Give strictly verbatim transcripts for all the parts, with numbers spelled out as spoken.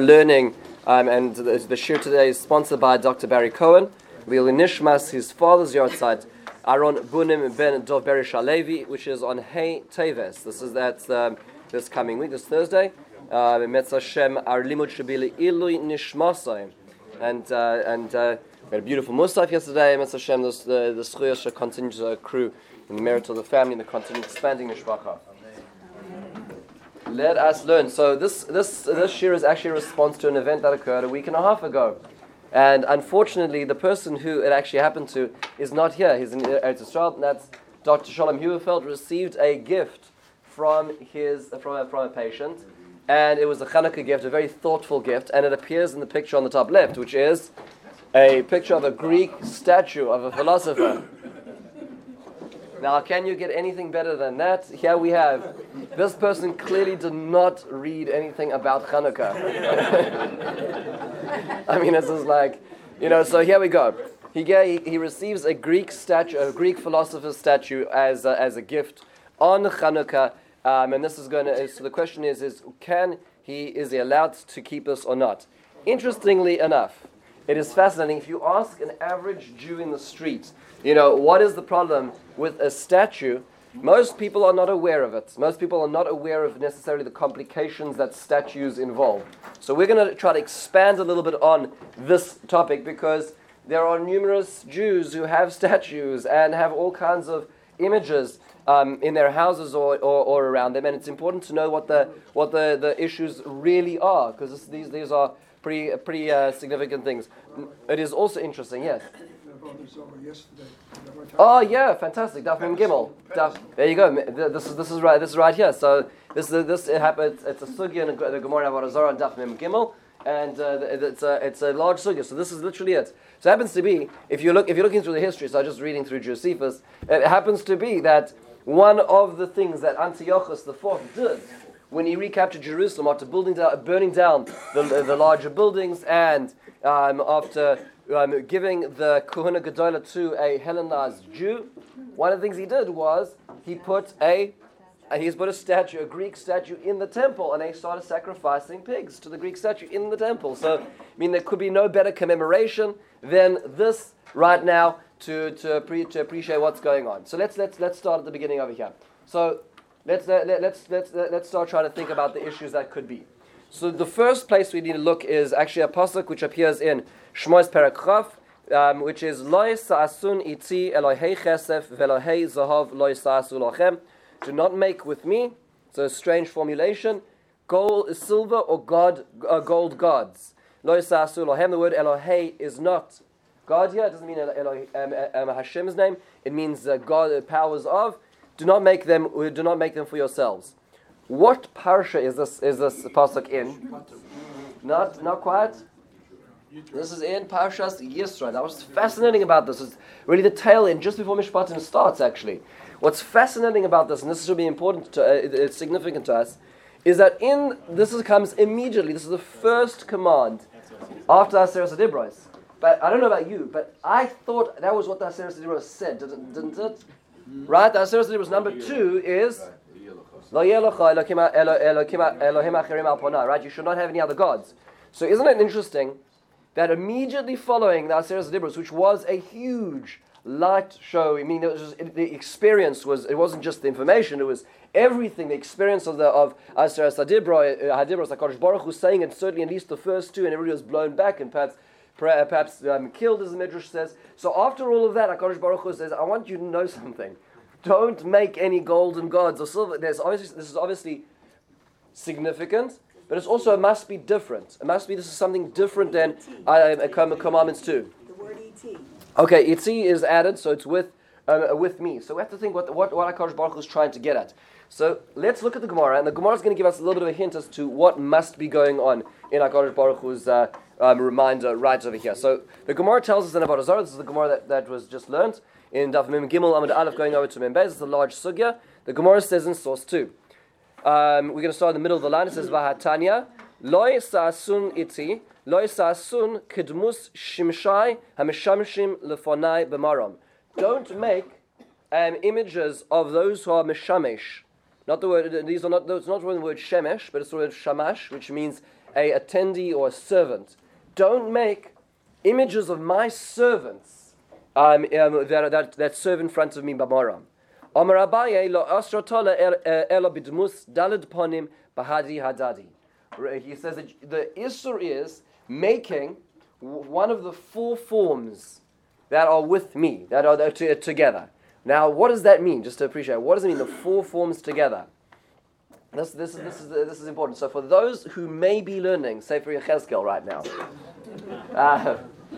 Learning, um, and the, the show today is sponsored by Doctor Barry Cohen. We'll nishmas his father's yard site, Aaron Bunim Ben Dov Beresh Alevi, which is on Hay Teves. This is that um, this coming week, this Thursday. Metz Hashem, our limud should be leilui nishmasayim, and uh, and uh, we had a beautiful musaf yesterday. Metz Hashem, the the schuyas should continue to accrue in the merit of the family and the continued expanding nishpacha. Let us learn. So this this this shir is actually a response to an event that occurred a week and a half ago, and unfortunately, the person who it actually happened to is not here. He's in Eretz Yisrael, and that's Doctor Shalom Huberfeld received a gift from his from a, from a patient, and it was a Chanukah gift, a very thoughtful gift, and it appears in the picture on the top left, which is a picture of a Greek statue of a philosopher. Now, can you get anything better than that? Here we have. This person clearly did not read anything about Chanukah. I mean, this is like, you know, so here we go. He gave, he receives a Greek statue, a Greek philosopher's statue as a, as a gift on Chanukah. Um, and this is going to, so the question is, is can he, is he allowed to keep this or not? Interestingly enough, it is fascinating. If you ask an average Jew in the street, you know, what is the problem with a statue? Most people are not aware of it. Most people are not aware of necessarily the complications that statues involve. So we're going to try to expand a little bit on this topic because there are numerous Jews who have statues and have all kinds of images um, in their houses or, or, or around them. And it's important to know what the what the, the issues really are because these these are pretty pretty uh, significant things. It is also interesting, yes. Oh yeah, fantastic! Daf Mem Gimel. There you go. This is this is right. This is right here. So this is this it happens. It's a sugya in the Gemara Avarazara and Daf Mem Gimel, and uh, it's a it's a large sugya. So this is literally it. So it happens to be if you look if you're looking through the history. So I'm just reading through Josephus. It happens to be that one of the things that Antiochus the Fourth did when he recaptured Jerusalem after building down, burning down the the larger buildings and um, after. Um, giving the Kohuna Gedola to a Hellenized Jew, one of the things he did was he put a he's put a statue, a Greek statue, in the temple, and they started sacrificing pigs to the Greek statue in the temple. So, I mean, there could be no better commemoration than this right now to to, pre, to appreciate what's going on. So let's let's let's start at the beginning over here. So let's let, let's let's let's start trying to think about the issues that could be. So the first place we need to look is actually a pasuk which appears in Shmos Perek Chaf, which is Lo sa'asun iti Elohei chesef velohei zahav lo sa'asu lachem. Do not make with me. It's a strange formulation. Gold, silver, or God, uh, gold gods. Lo sa'asu lachem. The word Elohei is not God here. It doesn't mean Elohei, um, um, Hashem's name. It means uh, God, uh, powers of. Do not make them. Do not make them for yourselves. What parsha is this? Is this pasuk in? Not, not quite. This is in Parshas Yisro. That was fascinating about this. It's really the tail end, just before Mishpatim starts. Actually, what's fascinating about this, and this should be important to, uh, it's significant to us, is that in this is, comes immediately. This is the first command after Aseret Hadibros. But I don't know about you, but I thought that was what the Aseret Hadibros said, didn't, didn't it? Right. The Aseret Hadibros number two is. Right? You should not have any other gods. So isn't it interesting that immediately following the Aseret Hadibros, which was a huge light show, I mean, it was just, it, the experience was, it wasn't just the information, it was everything, the experience of the of Aseret Hadibros, like HaKadosh Baruch Hu saying, and certainly at least the first two, and everybody was blown back, and perhaps perhaps um, killed, as the Midrash says. So after all of that, HaKadosh Baruch Hu says, I want you to know something. Don't make any golden gods or silver. There's obviously, this is obviously significant, but it's also, it must be different. It must be, this is something different than uh, commandments too. The word et. Okay, et is added, so it's with uh, with me. So we have to think what what what HaKadosh Baruch Hu is trying to get at. So let's look at the Gemara, and the Gemara is going to give us a little bit of a hint as to what must be going on in HaKadosh Baruch Hu's uh, um, reminder right over here. So the Gemara tells us in Avodah Zarah, this is the Gemara that, that was just learned, in Daf Mem Gimel Amud Aleph going over to Mem Beis, it's a large sugya. The Gemara says in source two. Um, we're going to start in the middle of the line. It says, Vahatanya, Loi sa'asun iti, Loi sa'asun kedmus shimshai hamishamshim lefonai b'maram. Don't make um, images of those who are mishamesh. Not the word, these are not, it's not the word shemesh, but it's the word shamash, which means a attendee or a servant, don't make images of my servants um, um, that, that, that serve in front of me. B'moram. Amar Abaye lo asrotola elo bidmus dalid ponim bahadi hadadi. He says that the issur is making one of the four forms that are with me, that are uh, t- together. Now, what does that mean? Just to appreciate, what does it mean? The four forms together. This, this, is, this, is, this is important. So for those who may be learning Sefer Yechezkel right now, uh,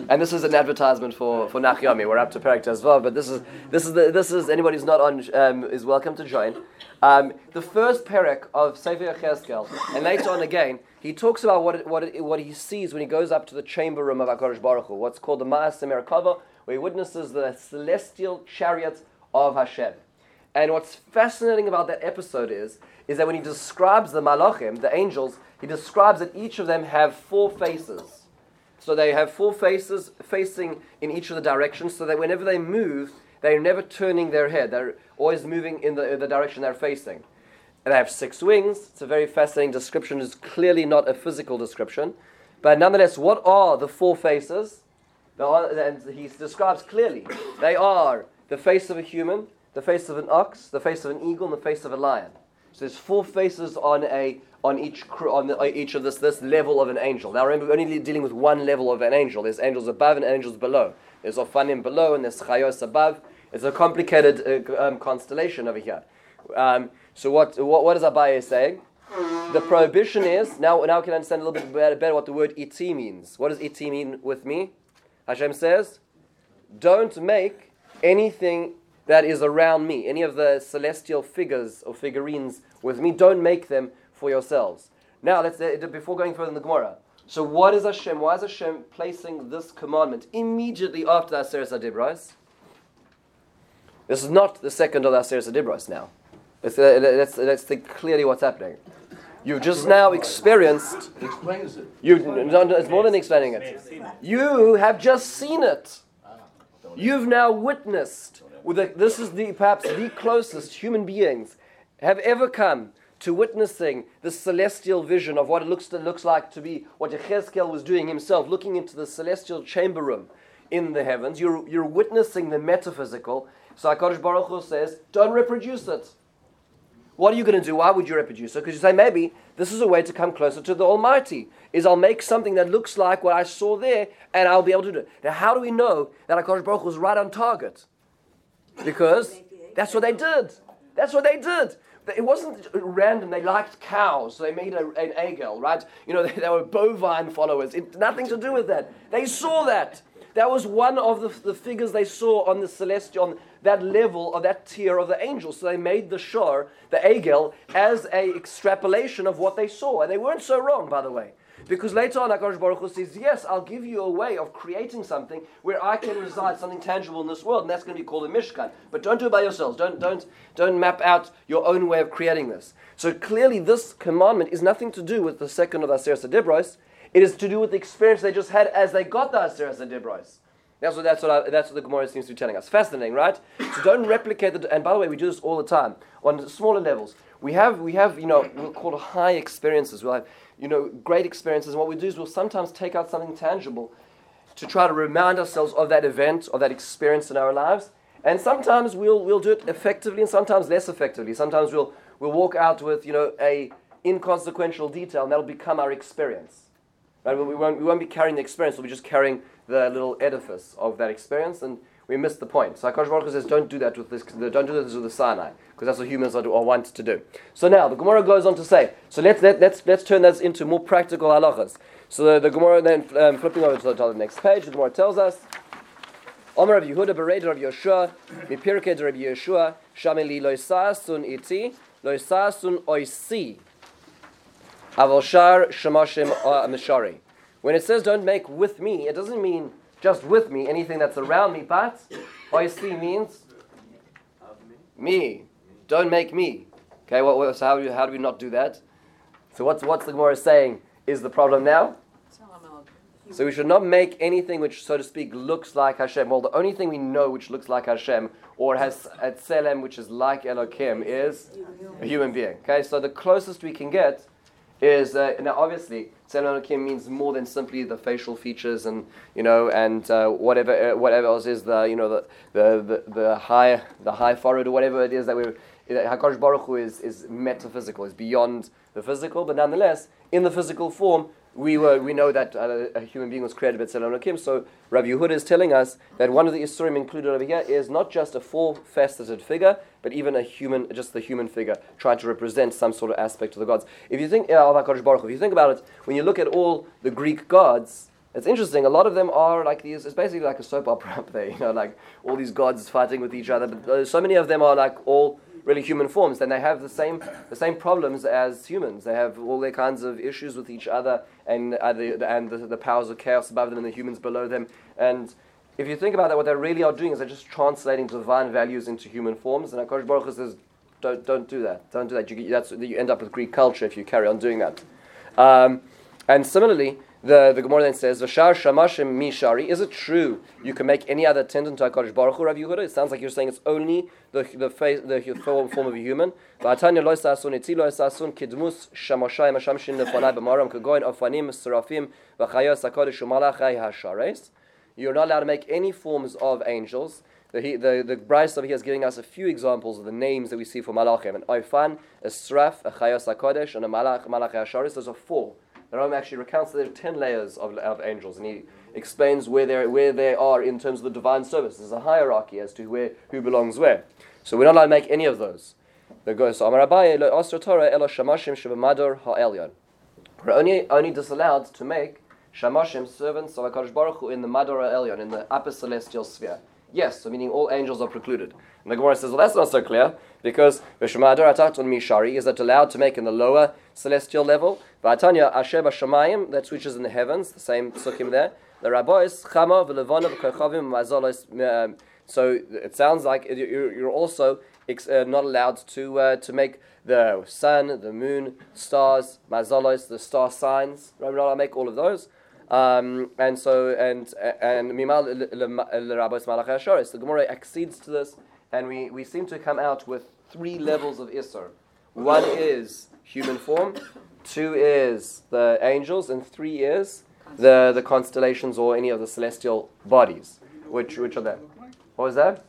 and this is an advertisement for, for Nach Yomi. We're up to Perek Tezvav, but this is this is the, this is anybody who's not on um, is welcome to join. Um, the first Perek of Sefer Yechezkel, and later on again, he talks about what it, what it, what he sees when he goes up to the chamber room of HaKadosh Baruch Hu, what's called the Ma'aseh Rokeach, where he witnesses the celestial chariot of Hashem. And what's fascinating about that episode is, is that when he describes the malachim, the angels, he describes that each of them have four faces. So they have four faces facing in each of the directions, so that whenever they move, they're never turning their head. They're always moving in the, in the direction they're facing. And they have six wings. It's a very fascinating description. It's clearly not a physical description. But nonetheless, what are the four faces? They are, and he describes clearly. They are the face of a human, the face of an ox, the face of an eagle, and the face of a lion. So there's four faces on a on each on the, each of this this level of an angel. Now remember, we're only dealing with one level of an angel. There's angels above and angels below. There's Ophanim below and there's Chayos above. It's a complicated uh, um, constellation over here. Um, so what what what is Abaye saying? The prohibition is, now now we can understand a little bit better, better what the word iti means. What does iti mean with me? Hashem says, don't make anything that is around me, any of the celestial figures or figurines with me, don't make them for yourselves. Now, let's uh, before going further in the Gemara, so what is Hashem? Why is Hashem placing this commandment immediately after the Aseret HaDibros? This is not the second of the Aseret HaDibros now. Let's, uh, let's, let's think clearly what's happening. You've just now experienced... It explains it. You, no, no, it's more than explaining it. You have just seen it. You've now witnessed... With the, this is the perhaps the closest human beings have ever come to witnessing the celestial vision of what it looks, it looks like to be what Yechezkel was doing himself, looking into the celestial chamber room in the heavens. You're, you're witnessing the metaphysical. So HaKadosh Baruch Hu says, don't reproduce it. What are you going to do? Why would you reproduce it? Because you say, maybe this is a way to come closer to the Almighty, is I'll make something that looks like what I saw there, and I'll be able to do it. Now, how do we know that HaKadosh Baruch Hu was right on target? Because that's what they did. That's what they did. It wasn't random. They liked cows, so they made a, an egel, right? You know, they, they were bovine followers. It nothing to do with that. They saw that. That was one of the, the figures they saw on the celestial, on that level of that tier of the angels. So they made the shor, the egel, as a extrapolation of what they saw. And they weren't so wrong, by the way. Because later on, HaKadosh Baruch Hu says, yes, I'll give you a way of creating something where I can reside, something tangible in this world, and that's going to be called a Mishkan. But don't do it by yourselves. Don't, don't, don't map out your own way of creating this. So clearly this commandment is nothing to do with the second of the Aseret HaDibros. It is to do with the experience they just had as they got the Aseret HaDibros. That's what, that's, what I, that's what the Gemara seems to be telling us. Fascinating, right? So don't replicate the... And by the way, we do this all the time on smaller levels. We have, we have, you know, we'll call it high experiences. We'll have, you know, great experiences. And what we do is we'll sometimes take out something tangible to try to remind ourselves of that event, of that experience in our lives. And sometimes we'll we'll do it effectively and sometimes less effectively. Sometimes we'll we'll walk out with, you know, a inconsequential detail, and that'll become our experience. Right? We won't, we won't be carrying the experience. We'll be just carrying the little edifice of that experience, and we missed the point. So HaKadosh Baruch Hu says, don't do that with this, don't do this with the Sinai, because that's what humans are, do, are want to do. So now, the Gemara goes on to say, so let's let, let's let's turn this into more practical halachas. So the, the Gemara then, um, flipping over to the, to the next page, the Gemara tells us, Omer Rav Yehuda Berei Rav Yeshua, Mipirkei Rav Yeshua, Shameli loisasun iti, loisasun oisi, avoshar shemashim amishari. When it says don't make with me, it doesn't mean just with me, anything that's around me, but oisi means me. Don't make me. Okay, what, what, so how do, we, how do we not do that? So what's what's the Gemara saying is the problem now? So we should not make anything which, so to speak, looks like Hashem. Well, the only thing we know which looks like Hashem or has a tselem, which is like Elohim, is a human being. Okay, so the closest we can get is uh, now obviously Tzelakim means more than simply the facial features and you know and uh, whatever uh, whatever else is the you know the the the, the high the high forehead or whatever it is that we Hakadosh Baruch Hu is is metaphysical, is beyond the physical, but nonetheless in the physical form we were we know that uh, a human being was created by Tzelakim. So Rabbi Yehuda is telling us that one of the Isurim included over here is not just a four-faceted figure, but even a human, just the human figure, trying to represent some sort of aspect of the gods. If you think of HaKadosh Baruch Hu, if you think about it, when you look at all the Greek gods, it's interesting. A lot of them are like these. It's basically like a soap opera up there, you know, like all these gods fighting with each other. But so many of them are like all really human forms. Then they have the same the same problems as humans. They have all their kinds of issues with each other, and uh, the, and the, the powers of chaos above them and the humans below them. And if you think about that, what they really are doing is they're just translating divine values into human forms. And HaKadosh Baruch Hu says, don't don't do that. Don't do that. You that's you end up with Greek culture if you carry on doing that. Um, and similarly. The the Gemara then says, "V'shar shamashim mishari." Is it true you can make any other tendon to HaKadosh Baruch Hu, Rav Yehuda? It sounds like you're saying it's only the the face, the form, form of a human. V'atanya lo sasun eti lo sasun kidmus shamashim shamshin lefonai b'maram kagoin ofanim serafim v'chayos hakadosh umalachai hashares. You're not allowed to make any forms of angels. The the the Bryce over here is giving us a few examples of the names that we see for malachim: an ofan, a seraf, a chayos hakadosh, and a malach malachai hashares. Those are four. The Rambam actually recounts that there are ten layers of, of angels, and he explains where they where they are in terms of the divine service. There's a hierarchy as to where who belongs where. So we're not allowed to make any of those. There goes Amar Abaye lo osra Torah elo shamashim shebemador ha'elyon. We're only only disallowed to make shamashim, servants of HaKadosh Baruch Hu, in the mador ha'elyon, in the upper celestial sphere. Yes, so meaning all angels are precluded. And the Gemara says, well, that's not so clear, because V'shema'ador atachton mishari is that allowed to make in the lower celestial level. V'atanya asher b'shamayim, that which is in the heavens, the same sukkim there. The rabois chama v'levona v'kochavim mazolos. So it sounds like you're also not allowed to uh, to make the sun, the moon, stars, mazolos, the star signs. We're not allowed to make all of those. Um, and so, and and mimal l'rabos malachei hasharis. The Gemara accedes to this, and we, we seem to come out with three levels of Isser. One is human form, two is the angels, and three is the, the constellations or any of the celestial bodies, which which are there. What was that?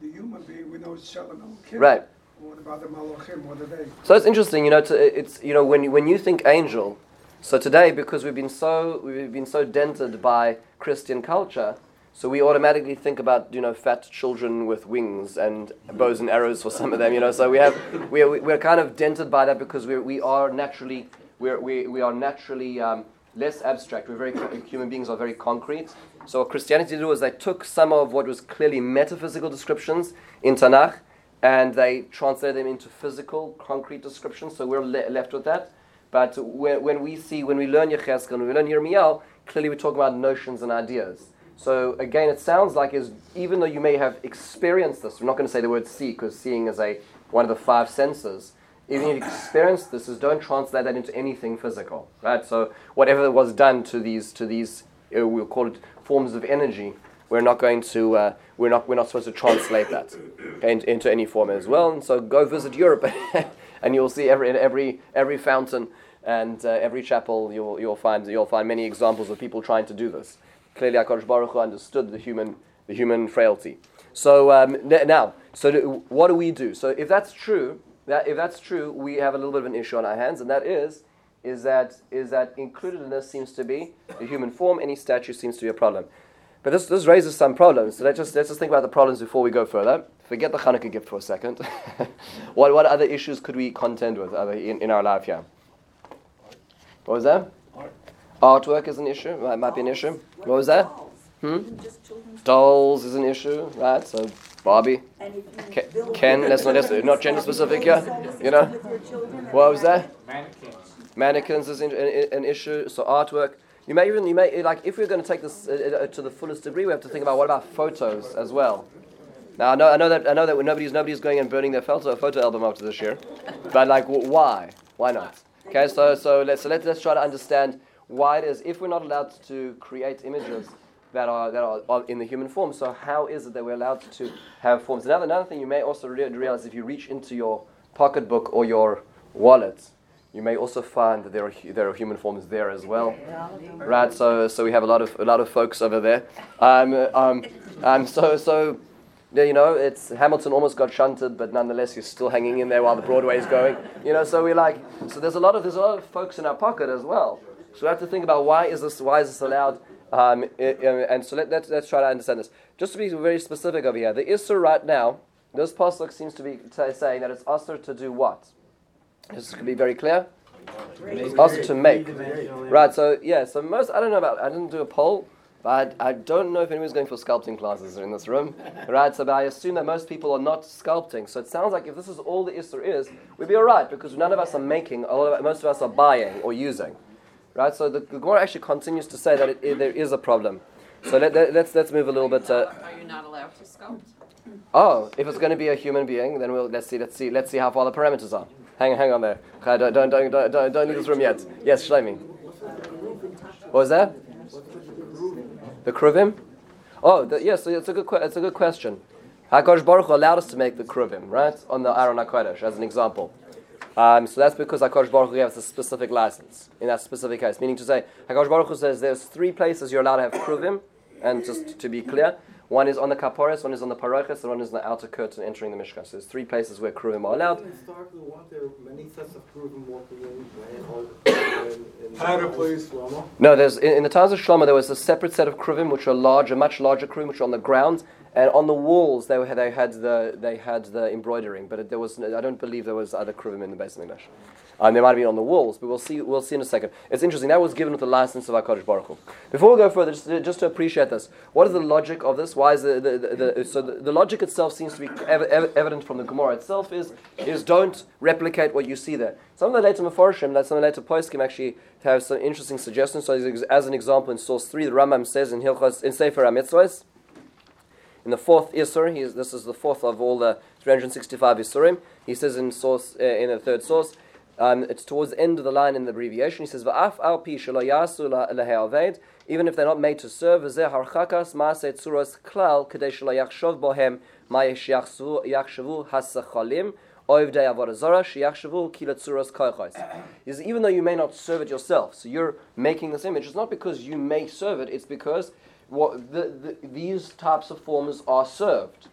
The human being we know is Shalom Aleichem. Right. What about the malachim? What are they? So it's interesting, you know. To, it's you know when you, when you think angel. So today, because we've been so we've been so dented by Christian culture, so we automatically think about you know fat children with wings and bows and arrows for some of them, you know. So we have we are, we're kind of dented by that because we we are naturally we're, we we are naturally um, less abstract. We're very human beings are very concrete. So what Christianity did was they took some of what was clearly metaphysical descriptions in Tanakh and they translated them into physical, concrete descriptions. So we're le- left with that. But when we see, when we learn Yechezkel and we learn Yirmiyahu, clearly we're talking about notions and ideas. So again, it sounds like is even though you may have experienced this, we're not going to say the word see because seeing is a one of the five senses. Even if you've experienced this, is don't translate that into anything physical, right? So whatever was done to these to these uh, we'll call it forms of energy, we're not going to uh, we're not we're not supposed to translate that and, into any form as well. And so go visit Europe. And you'll see every every every fountain and uh, every chapel you'll you'll find you'll find many examples of people trying to do this. Clearly, HaKadosh Baruch Hu understood the human the human frailty. So um, n- now, so do, what do we do? So if that's true, that if that's true, we have a little bit of an issue on our hands, and that is is that is that included in this seems to be the human form. Any statue seems to be a problem, but this this raises some problems. So let's just let's just think about the problems before we go further. Forget the Chanukah gift for a second. what what other issues could we contend with other in, in our life here? What was that? Art. Artwork is an issue. Right, might dolls. Be an issue. What, what was that? Dolls. Hmm? Just dolls is an issue, right? So Barbie, Ken. Ken let's not let's not gender specific here. You know. What was that? Mannequins. Mannequins is an, an issue. So artwork. You may even you may like if we're going to take this uh, to the fullest degree, we have to think about what about photos as well. Now I know I know that I know that nobody's nobody's going and burning their photo photo album after this year, but like w- why? Why not? Okay, so so let's so let's let's try to understand why it is if we're not allowed to create images that are that are, are in the human form. So how is it that we're allowed to have forms? Another another thing you may also re- realize if you reach into your pocketbook or your wallet, you may also find that there are there are human forms there as well, right? So so we have a lot of a lot of folks over there. Um um um. So so, you know, it's Hamilton almost got shunted, but nonetheless you're still hanging in there while the Broadway is going. You know, so we like so there's a lot of there's a lot of folks in our pocket as well. So we have to think about why is this why is this allowed? Um, and so let, let's, let's try to understand this. Just to be very specific over here, the Isser right now, this pasuk seems to be t- saying that it's Isser to do what? This could be very clear. It's Isser to make. Right, so yeah, so most, I don't know about, I didn't do a poll, but I don't know if anyone's going for sculpting classes in this room. Right, so but I assume that most people are not sculpting. So it sounds like if this is all the Isser is, we'd be all right, because none of us are making, all of, most of us are buying or using. Right, so the, the Gemara actually continues to say that it, it, there is a problem. So let, let, let's let's move a little bit. Uh, Are you not allowed to sculpt? Oh, if it's going to be a human being, then we'll let's see let's see let's see how far the parameters are. Hang hang on there. Okay, don't don't don't don't don't leave this room yet. Yes, Shlomi. What was that? The Kruvim? Oh, the, yes, it's a good que- it's a good question. HaKadosh Baruch Hu allowed us to make the Kruvim, right, on the Aron HaKodesh as an example. Um, so that's because HaKadosh Baruch Hu gave us a specific license in that specific case. Meaning to say, HaKadosh Baruch Hu says there's three places you're allowed to have kruvim, and just to be clear, one is on the kaporis, one is on the parochas, and one is on the outer curtain entering the Mishkan. So there's three places where kruvim are allowed. Historically, weren't there many sets of kruvim walking in? Higher, please, Shlomo. No, there's in, in the times of Shlomo there was a separate set of kruvim which were larger, much larger kruvim which were on the ground. And on the walls, they had they had the they had the embroidering, but it, there was I don't believe there was other kruvim in the base of English. Um, there might have been on the walls, but we'll see we'll see in a second. It's interesting that was given with the license of HaKadosh Baruch Hu. Before we go further, just, just to appreciate this, what is the logic of this? Why is the the, the, the so the, the logic itself seems to be ev- ev- evident from the Gemara itself is is don't replicate what you see there. Some of the later Meforshim, like some of the later Poskim, actually have some interesting suggestions. So as an example, in source three, the Rambam says in Hilchos in Sefer HaMitzvos. In the fourth Isur, he is, this is the fourth of all the three hundred sixty-five Isurim, he says in source uh, in the third source, um, it's towards the end of the line in the abbreviation, he says, Va'af al pi shelo yasu lehe'aved, even if they're not made to serve, v'zeh harchakas ma'aseh tzuros klal, k'dei shelo yachshov bohem ma'yesh yachshavu hasachalim, oivdei avodah zarah sheyachshavu ki letzuros koichos. He says, even though you may not serve it yourself, so you're making this image, it's not because you may serve it, it's because What the, the, these types of forms are served.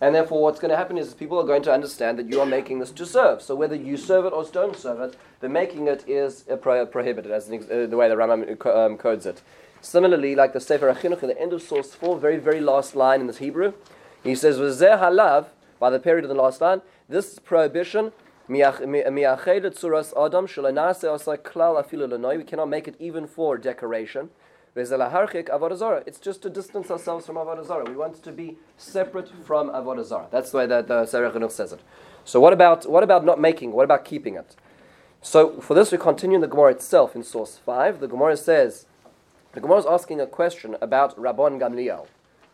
And therefore what's going to happen is people are going to understand that you are making this to serve. So whether you serve it or don't serve it, the making it is uh, pro- prohibited, as an ex- uh, the way the Rambam um, codes it. Similarly, like the Sefer HaChinuch, at the end of source four, very, very last line in this Hebrew, he says, V'zeh halav, by the period of the last line, this prohibition, we cannot make it even for decoration. It's just to distance ourselves from Avodah Zarah. We want to be separate from Avodah Zarah. That's the way that the Sefer HaChinuch says it. So what about what about not making? What about keeping it? So for this we continue in the Gemara itself in source five. The Gemara says, the Gemara is asking a question about Rabban Gamliel.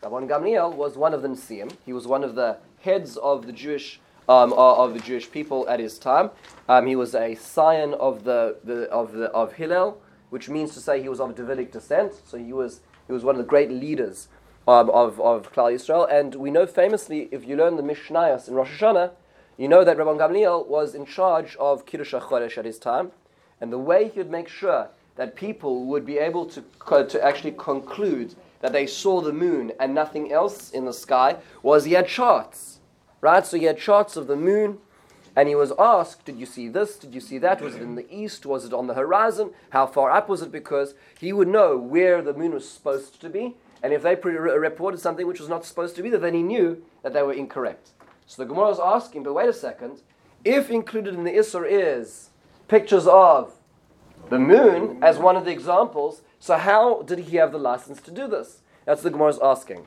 Rabban Gamliel was one of the Nesiim. He was one of the heads of the Jewish um, of the Jewish people at his time. Um, he was a scion of the, the of the of Hillel, which means to say he was of Davidic descent, so he was he was one of the great leaders um, of, of Klal Yisrael, and we know famously, if you learn the Mishnayos in Rosh Hashanah, you know that Rabban Gamliel was in charge of Kiddush HaChodesh at his time, and the way he would make sure that people would be able to co- to actually conclude that they saw the moon and nothing else in the sky was he had charts, right? So he had charts of the moon, and he was asked, did you see this? Did you see that? Was it in the east? Was it on the horizon? How far up was it? Because he would know where the moon was supposed to be. And if they pre- reported something which was not supposed to be there, then he knew that they were incorrect. So the Gemara was asking, but wait a second. If included in the Isur is pictures of the moon as one of the examples, so how did he have the license to do this? That's the Gemara's asking.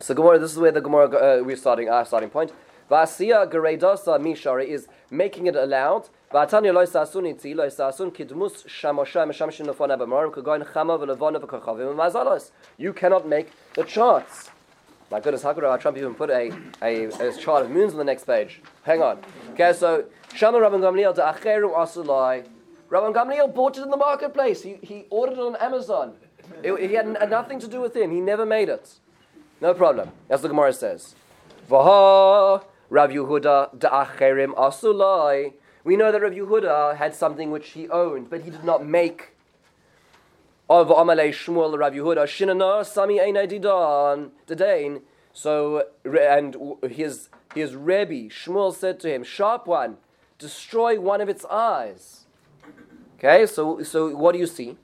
So Gemara, this is where the Gemara, uh, we're starting our starting point. Vasiya Garedasa Mishari is making it allowed. Vatanya Loisasuniti, Loisasun Kidmus Shamosha Meshamshin Fonabamar, Kogan Chama Velavonakovim Mazalos. You cannot make the charts. My goodness, how could our Trump even put a, a, a chart of moons on the next page? Hang on. Okay, so Shama Rabban Gamliel de Acheru Asulai. Rabban Gamliel bought it in the marketplace. He he ordered it on Amazon. It, he had nothing to do with him. He never made it. No problem. That's what Gemara says. Vaha. Rav Yehuda da'acherim asulai. We know that Rav Yehuda had something which he owned, but he did not make. Of Amalei Shmuel Rav Yehuda Shinana Sami Einadidan Dedain. So and his his Rebbe Shmuel said to him, "Sharp one, destroy one of its eyes." Okay, so so what do you see?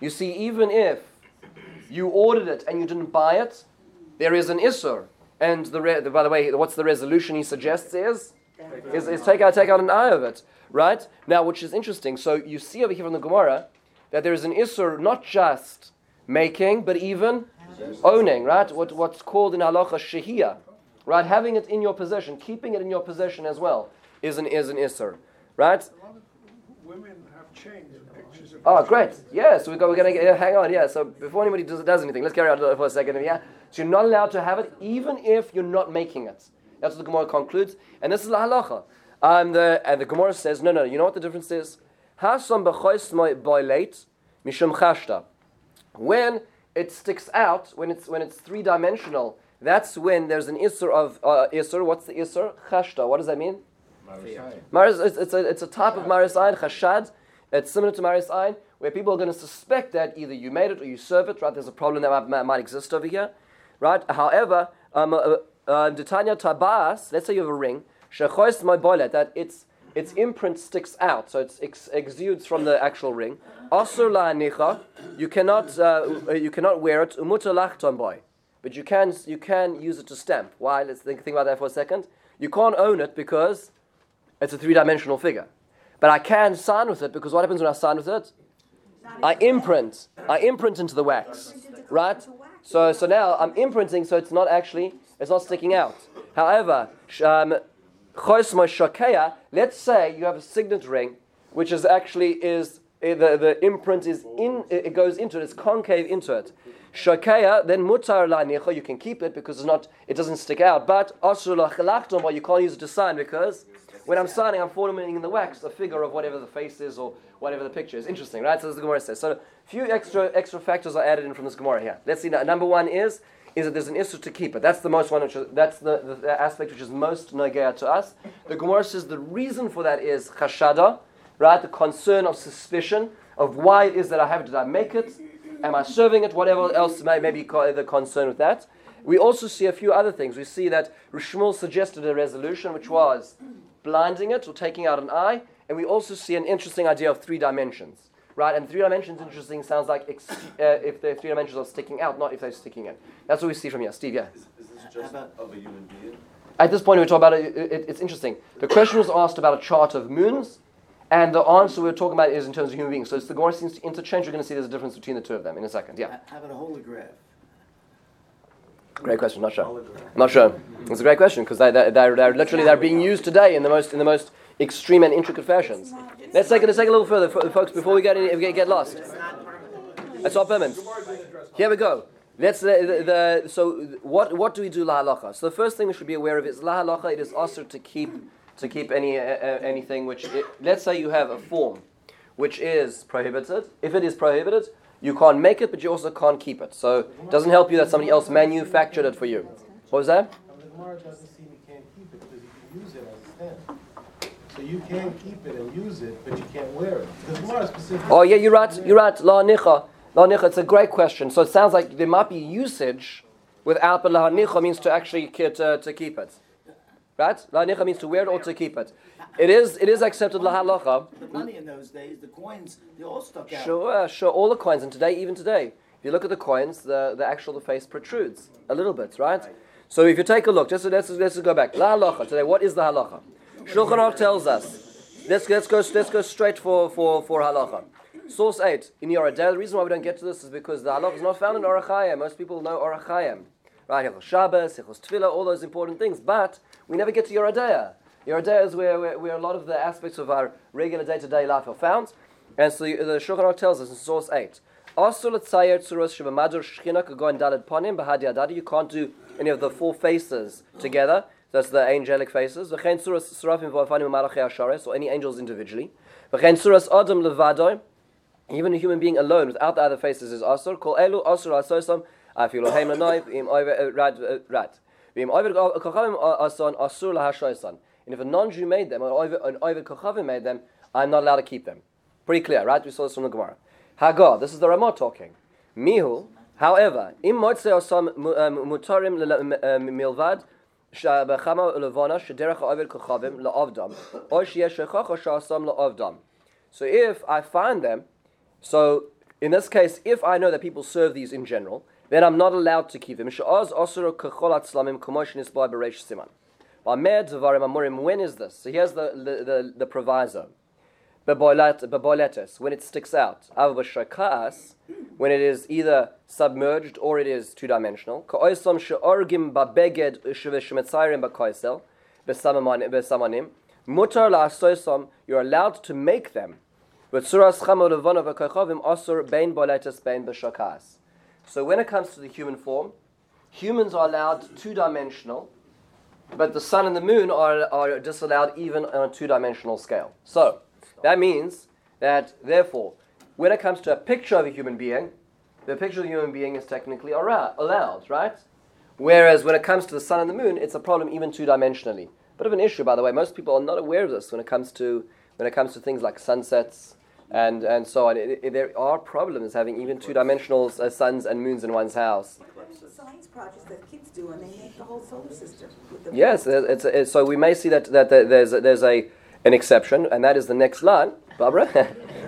You see, even if you ordered it and you didn't buy it, there is an issur. And the re- by the way, what's the resolution he suggests is is, is take out take out an eye of it, right? Now, which is interesting. So you see over here from the Gemara that there is an issur not just making, but even owning, right? What what's called in halacha shehiyah, right? Having it in your possession, keeping it in your possession as well, is an is an issur, right? Women have changed pictures of oh, great. Yeah, so we got, we're going to hang on. Yeah, so before anybody does, does anything, let's carry on for a second. Yeah, so you're not allowed to have it even if you're not making it. That's what the Gemara concludes. And this is the halacha. Um, the, and the Gemara says, no, no, you know what the difference is? When it sticks out, when it's when it's three-dimensional, that's when there's an issur of uh, issur. What's the issur? Chashta. What does that mean? Maris, it's, it's, a, it's a type of marisayin, chashad. It's similar to marisayin, where people are going to suspect that either you made it or you serve it, right? There's a problem that might, might exist over here, right? However, Netanya Tabas, let's say you have a ring, that its its imprint sticks out, so it ex- exudes from the actual ring. Asur la'anicha, you cannot uh, you cannot wear it, umutar lachton boy, but you can you can use it to stamp. Why? Let's think, think about that for a second. You can't own it because it's a three-dimensional figure. But I can sign with it, because what happens when I sign with it? I imprint. I imprint into the wax, right? So so now I'm imprinting, so it's not actually, it's not sticking out. However, um, let's say you have a signet ring, which is actually, is the, the imprint is in, it goes into it, it's concave into it. Shokeya, then mutar la'nicha, you can keep it because it's not, it doesn't stick out. But asur la'chalachton, you can't use it to sign, because when I'm signing, I'm forming in the wax a figure of whatever the face is or whatever the picture is. Interesting, right? So this is the Gemara says. So a few extra extra factors are added in from this Gemara here. Let's see. Now, number one is is that there's an issur to keep it. That's the most one. Which is, that's the, the, the aspect which is most nagea to us. The Gemara says the reason for that is chashada, right? The concern of suspicion of why it is that I have it. Did I make it? Am I serving it? Whatever else may, may be co- the concern with that. We also see a few other things. We see that Rishmul suggested a resolution which was blinding it or taking out an eye, and we also see an interesting idea of three dimensions, right? And three dimensions, interesting, sounds like ex- uh, if the three dimensions are sticking out, not if they're sticking in. That's what we see from here. Steve, yeah? Is, is this just of a human being? At this point, we talk about it, it, it's interesting. The question was asked about a chart of moons, and the answer we're talking about is in terms of human beings. So it's the Gemara seems to interchange. We're going to see there's a difference between the two of them in a second. Yeah. How about a holograph? Great question. Not sure. Not sure. It's a great question because they they they're, they're literally they're being used today in the most in the most extreme and intricate fashions. Let's take it. Let's take it a little further, folks, before we get in, get lost. It's not permanent. Here we go. Let's the, the so what what do we do la halacha? So the first thing we should be aware of is la halacha. It is asur to keep to keep any uh, anything which it, let's say you have a form, which is prohibited. If it is prohibited, you can't make it, but you also can't keep it. So it doesn't help you that somebody else manufactured it for you. What was that? The Gemara doesn't seem you can't keep it because you can use it as a stamp. So you can keep it and use it, but you can't wear it. The Gemara specifically. Oh yeah, you're right. You're right. La nicha, la nicha. It's a great question. So it sounds like there might be usage without, but la nicha means to actually to, to keep it. Right? La nicha means to wear it or to keep it. It is it is accepted la halacha. The money in those days, the coins, they all stuck out. Sure, sure, all the coins, and today, even today, if you look at the coins, the, the actual the face protrudes a little bit, right? So if you take a look, just let's let's go back. La halacha today. What is the halacha? Shulchan Aruch tells us. Let's let's go let's go straight for for for halacha. Source eight in the Yoredei. The reason why we don't get to this is because the halacha is not found in Aruch Chaim. Most people know Aruch Chaim. Right, Hilchos Shabbos, Hilchos Tefillah, all those important things, but we never get to Yoredei. Yoredei is where, where where a lot of the aspects of our regular day-to-day life are found, and so the, the Shulchan Aruch tells us in source eight, you can't do any of the four faces together, that's the angelic faces, or any angels individually, even a human being alone without the other faces is asur. Right. And if a non-Jew made them, or an Oived Kochavim made them, I'm not allowed to keep them. Pretty clear, right? We saw this from the Gemara. Hagar, this is the Ramah talking. Mihu, however, im motzei osam mutarim milvad b'chama ulevana shederach ha'oived kochavim la'avdam or sheyesh shechach or sha'asam la'avdam. So if I find them, so in this case, if I know that people serve these in general, then I'm not allowed to keep them. She'oz osur kechol atzlamim kumosh nisbah bereish siman. Ba'med zvarim amorim. When is this? So here's the the the, the proviso. When it sticks out, when it is either submerged or it is two-dimensional, you're allowed to make them. So when it comes to the human form, humans are allowed two-dimensional, but the sun and the moon are, are disallowed even on a two-dimensional scale. So that means that, therefore, when it comes to a picture of a human being, the picture of a human being is technically ar- allowed, right? Whereas when it comes to the sun and the moon, it's a problem even two-dimensionally. Bit of an issue, by the way. Most people are not aware of this when it comes to when it comes to things like sunsets and, and so on. It, it, there are problems having even two-dimensional uh, suns and moons in one's house. Science projects that kids do, and they make the whole solar system. With the yes, it's, it's, so we may see that that there's there's a an exception, and that is the next line, Barbara,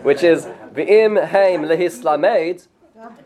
which is V'im haim lehislamed,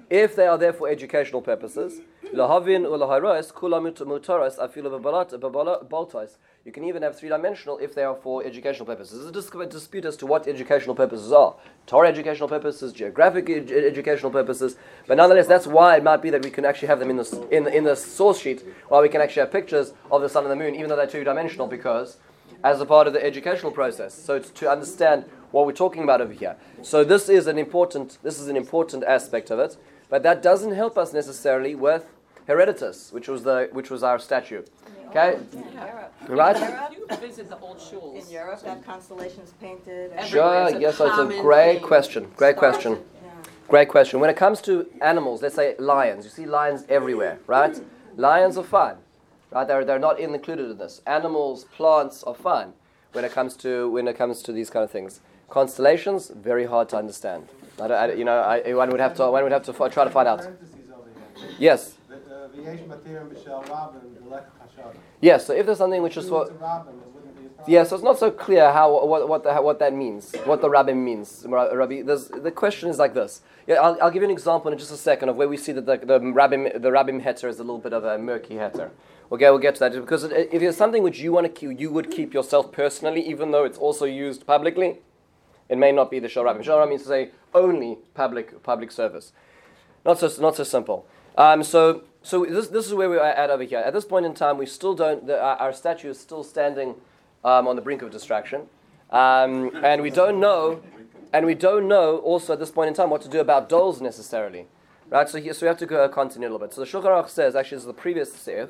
if they are there for educational purposes, lahavin ulaharos kulam mutaros afilu bebalat baltais. You can even have three-dimensional if they are for educational purposes. There's a dispute as to what educational purposes are: Torah educational purposes, geographic ed- educational purposes. But nonetheless, that's why it might be that we can actually have them in the in in the source sheet, while we can actually have pictures of the sun and the moon, even though they're two-dimensional, because as a part of the educational process, so it's to understand what we're talking about over here. So this is an important, this is an important aspect of it, but that doesn't help us necessarily with Hereditas, which was the which was our statue. Okay, yeah. Right? In Europe, visit the old shuls. In Europe, that constellation's painted. Sure, yes, so it's a great question. Great question. Yeah. Great question. When it comes to animals, let's say lions. You see lions everywhere, right? Lions are fine. Right, they're they're not included in this. Animals, plants are fine when it comes to when it comes to these kind of things. Constellations, very hard to understand. I don't, I, you know, I, one would have to one would have to f- try to find out. Yes. Yes. So if there's something which is for yeah, so it's not so clear how what what the, how, what that means, what the rabbi means. Rabbi, the question is like this. Yeah, I'll I'll give you an example in just a second of where we see that the the rabbi the rabbi heter is a little bit of a murky heter. Okay, we'll get to that, because if there's something which you want to keep, you would keep yourself personally, even though it's also used publicly, it may not be the shel rabbim. Shel rabbim means to say only public public service. Not so not so simple. Um, so so this this is where we are at over here. At this point in time, we still don't. The, our, our statue is still standing um, on the brink of distraction, um, and we don't know, and we don't know also at this point in time what to do about dolls necessarily, right? So here, so we have to go continue a little bit. So the Shulchan Aruch says, actually, this is the previous seif.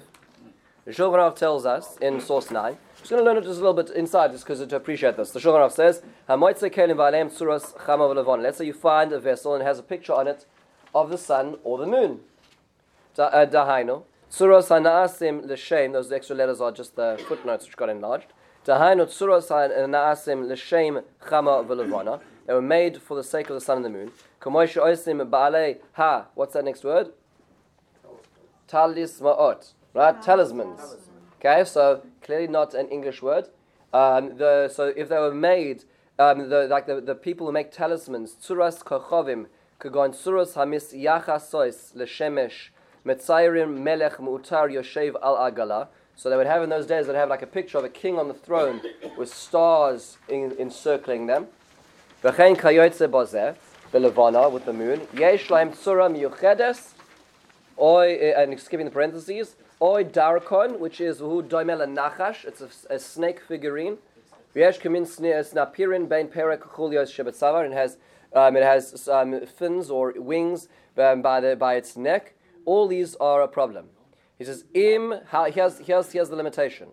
The Shulchan Aruch tells us in source nine. I'm just going to learn it just a little bit inside, just because to appreciate this. The Shulchan Aruch says, "Hamoitze kelim v'aleim tzuras chama v'levon." Let's say you find a vessel and it has a picture on it of the sun or the moon. Dahaino tzuras hanaasim l'shem. Those extra letters are just the footnotes which got enlarged. Dahaino tzuras hanaasim l'shem chama v'levona. They were made for the sake of the sun and the moon. Kamoish oisim ba'alei ha. What's that next word? Talis ma'ot. Right, talismans. Talisman. Okay, so clearly not an English word. Um, the, so if they were made, um, the, like the, the people who make talismans, tsuras kochovim, kagon tsuras hamis yachasois leshemesh metzairim melech mu'tar yoshev al agala. So they would have in those days, they'd have like a picture of a king on the throne with stars in, encircling them. V'chein kayotze bozeh, the levana with the moon. Yesh laim tsura miyuchedes, oy, and skipping the parentheses. Oy darkon, which is who doimel nachash. It's a, a snake figurine. V'yesh kamin snapirin bein perek chulios shebetzavar, and has um, it has um, fins or wings um, by the by its neck. All these are a problem. He says im. How, here's here's here's the limitation.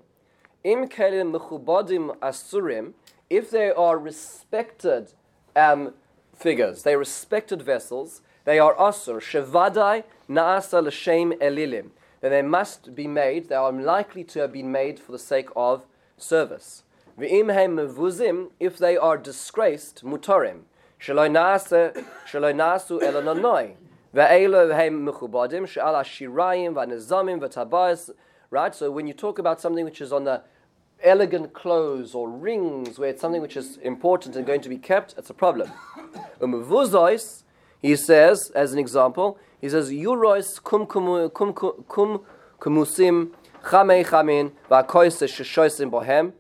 Im kelim mechubadim asurim. If they are respected um, figures, they respected vessels. They are asur shevadai naasa l'shem elilim. Then they must be made, they are likely to have been made for the sake of service. If they are disgraced, mutarim. Right? So when you talk about something which is on the elegant clothes or rings, where it's something which is important and going to be kept, it's a problem. He says, as an example, he says, Yurois kum kum kumusim chamei chamin va'kois sheshoisim bohem.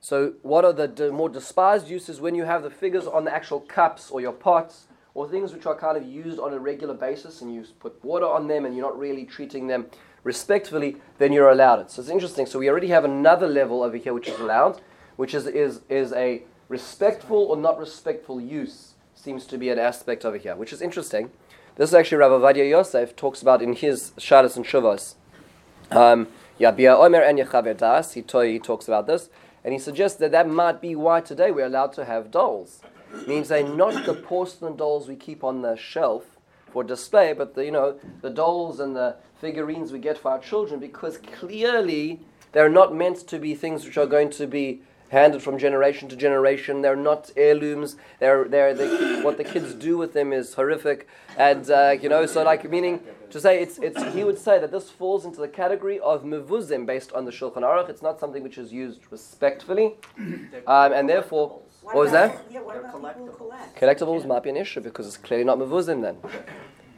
So what are the more despised uses when you have the figures on the actual cups or your pots or things which are kind of used on a regular basis and you put water on them and you're not really treating them respectfully, then you're allowed it. So it's interesting. So we already have another level over here which is allowed, which is is, is a respectful or not respectful use, seems to be an aspect over here, which is interesting. This is actually Rav Avadia Yosef talks about in his Shalos and Shuvos. Um, Yabia Omer and Yechaver Das, he talks about this. And he suggests that that might be why today we're allowed to have dolls. It means they're not the porcelain dolls we keep on the shelf for display, but the, you know, the dolls and the figurines we get for our children, because clearly they're not meant to be things which are going to be handed from generation to generation. They're not heirlooms. They're they're the, what the kids do with them is horrific, and uh, you know, so like meaning to say it's it's he would say that this falls into the category of mevuzim based on the Shulchan Aruch. It's not something which is used respectfully, um, and therefore what was that? Yeah, what about collectibles? Collect? Collectibles might be an issue because it's clearly not mevuzim then.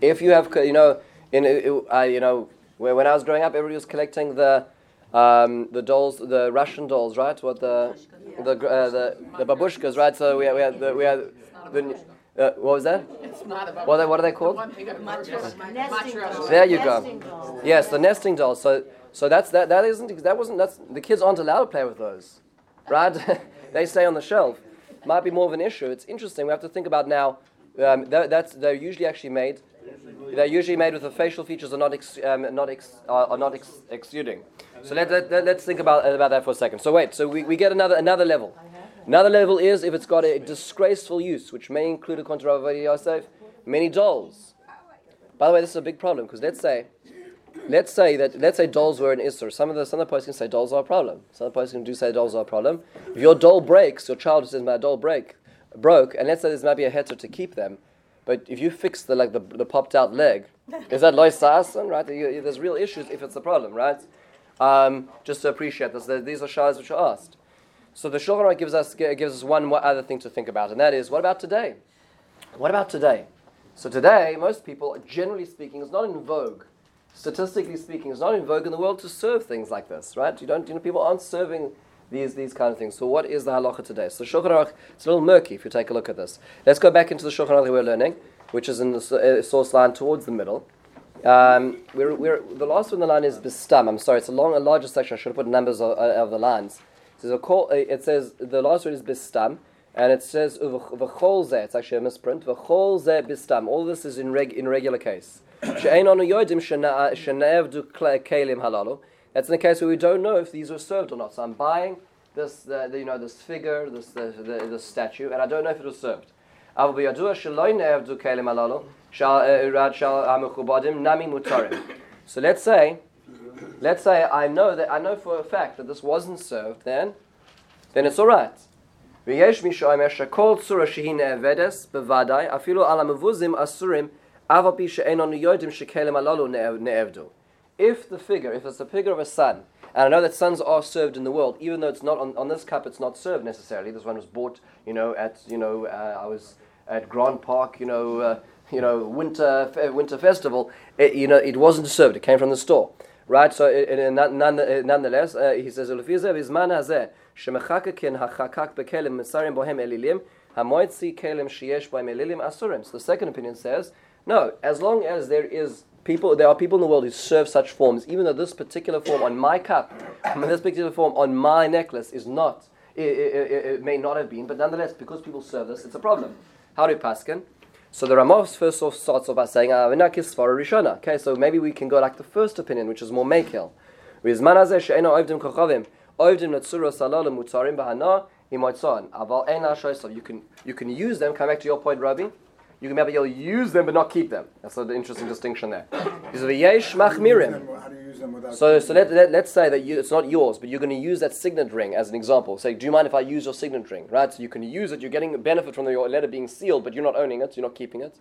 If you have you know in uh, you know when I was growing up, everybody was collecting the. Um, the dolls, the Russian dolls, right? What the the uh, the, the babushkas, right? So we had, we had the, we had the, uh, what was that? It's not about what, what are they called? The there you go. Yes, the nesting dolls. So so that's that that isn't that wasn't that's the kids aren't allowed to play with those, right? They stay on the shelf. Might be more of an issue. It's interesting. We have to think about now. Um, that, that's they're usually actually made. They're usually made with the facial features are not ex, um, not ex, are, are not ex, exuding. So let, let, let's think about about that for a second. So wait, so we, we get another another level. Another level is if it's got a disgraceful use, which may include, according to Rav Avadia Yosef, many dolls. By the way, this is a big problem because let's say, let's say that let's say dolls were an issur. Some of the some of the posts can say dolls are a problem. Some of the posts can do say dolls are a problem. If your doll breaks, your child says my doll break broke, and let's say there's maybe a heter to keep them. But if you fix the like the, the popped out leg, is that lois saason, right? You, there's real issues if it's a problem, right? Um, just to appreciate this, these are shilas which are asked. So the Shulchan Aruch gives us gives us one other thing to think about, and that is what about today? What about today? So today, most people, generally speaking, is not in vogue. Statistically speaking, it's not in vogue in the world to serve things like this, right? You don't, you know, people aren't serving These these kind of things. So what is the halacha today? So Shulchan Aruch, it's a little murky if you take a look at this. Let's go back into the Shulchan Aruch we're learning, which is in the uh, source line towards the middle. Um, we're, we're, the last one in the line is Bistam. I'm sorry, it's a long, a larger section. I should have put numbers of, of the lines. So a call, it says the last one is Bistam, and it says v'chol zeh. It's actually a misprint. V'chol zeh Bistam. All this is in reg in regular case. That's in the case where we don't know if these were served or not. So I'm buying this, uh, the, you know, this figure, this the, the, this statue, and I don't know if it was served. So let's say, let's say I know that I know for a fact that this wasn't served. Then, then it's all right. If the figure, if it's a figure of a son, and I know that sons are served in the world, even though it's not on, on this cup, it's not served necessarily. This one was bought, you know, at you know, uh, I was at Grand Park, you know, uh, you know, winter fe- winter festival. It, you know, it wasn't served. It came from the store, right? So, it, it, none, none, uh, nonetheless, uh, he says, so the second opinion says, no, as long as there is. People, there are people in the world who serve such forms, even though this particular form on my cup, this particular form on my necklace is not, it, it, it, it may not have been, but nonetheless, because people serve this, it's a problem. How do Paskin? So the Ramov first off starts off by saying, okay, so maybe we can go like the first opinion, which is more Mekel. You can you can use them, come back to your point, Rabbi. You can be able, you'll use them but not keep them. That's an interesting distinction there. So v'yesh machmirim. How do you use them without? So so let, let, let's say that you, it's not yours, but you're going to use that signet ring as an example. Say, do you mind if I use your signet ring? Right. So you can use it. You're getting a benefit from the, your letter being sealed, but you're not owning it. You're not keeping it.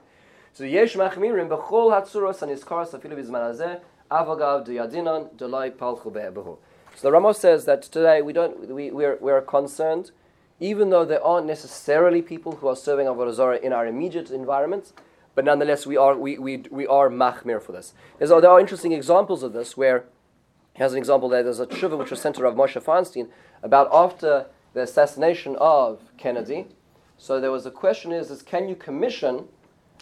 So yesh machmirim b'chol hatzuros aniskar safilu v'zmanazeh avagav d'yadinan d'lai palchu be'ebehu. So the Ramos says that today we don't we we're we're concerned. Even though there aren't necessarily people who are serving Avodah Zarah in our immediate environment, but nonetheless we are we we, we are machmir for this. There's, there are interesting examples of this where, as an example, there, there's a tshuva which was sent to Rav Moshe Feinstein about after the assassination of Kennedy. So there was a question is, is can you commission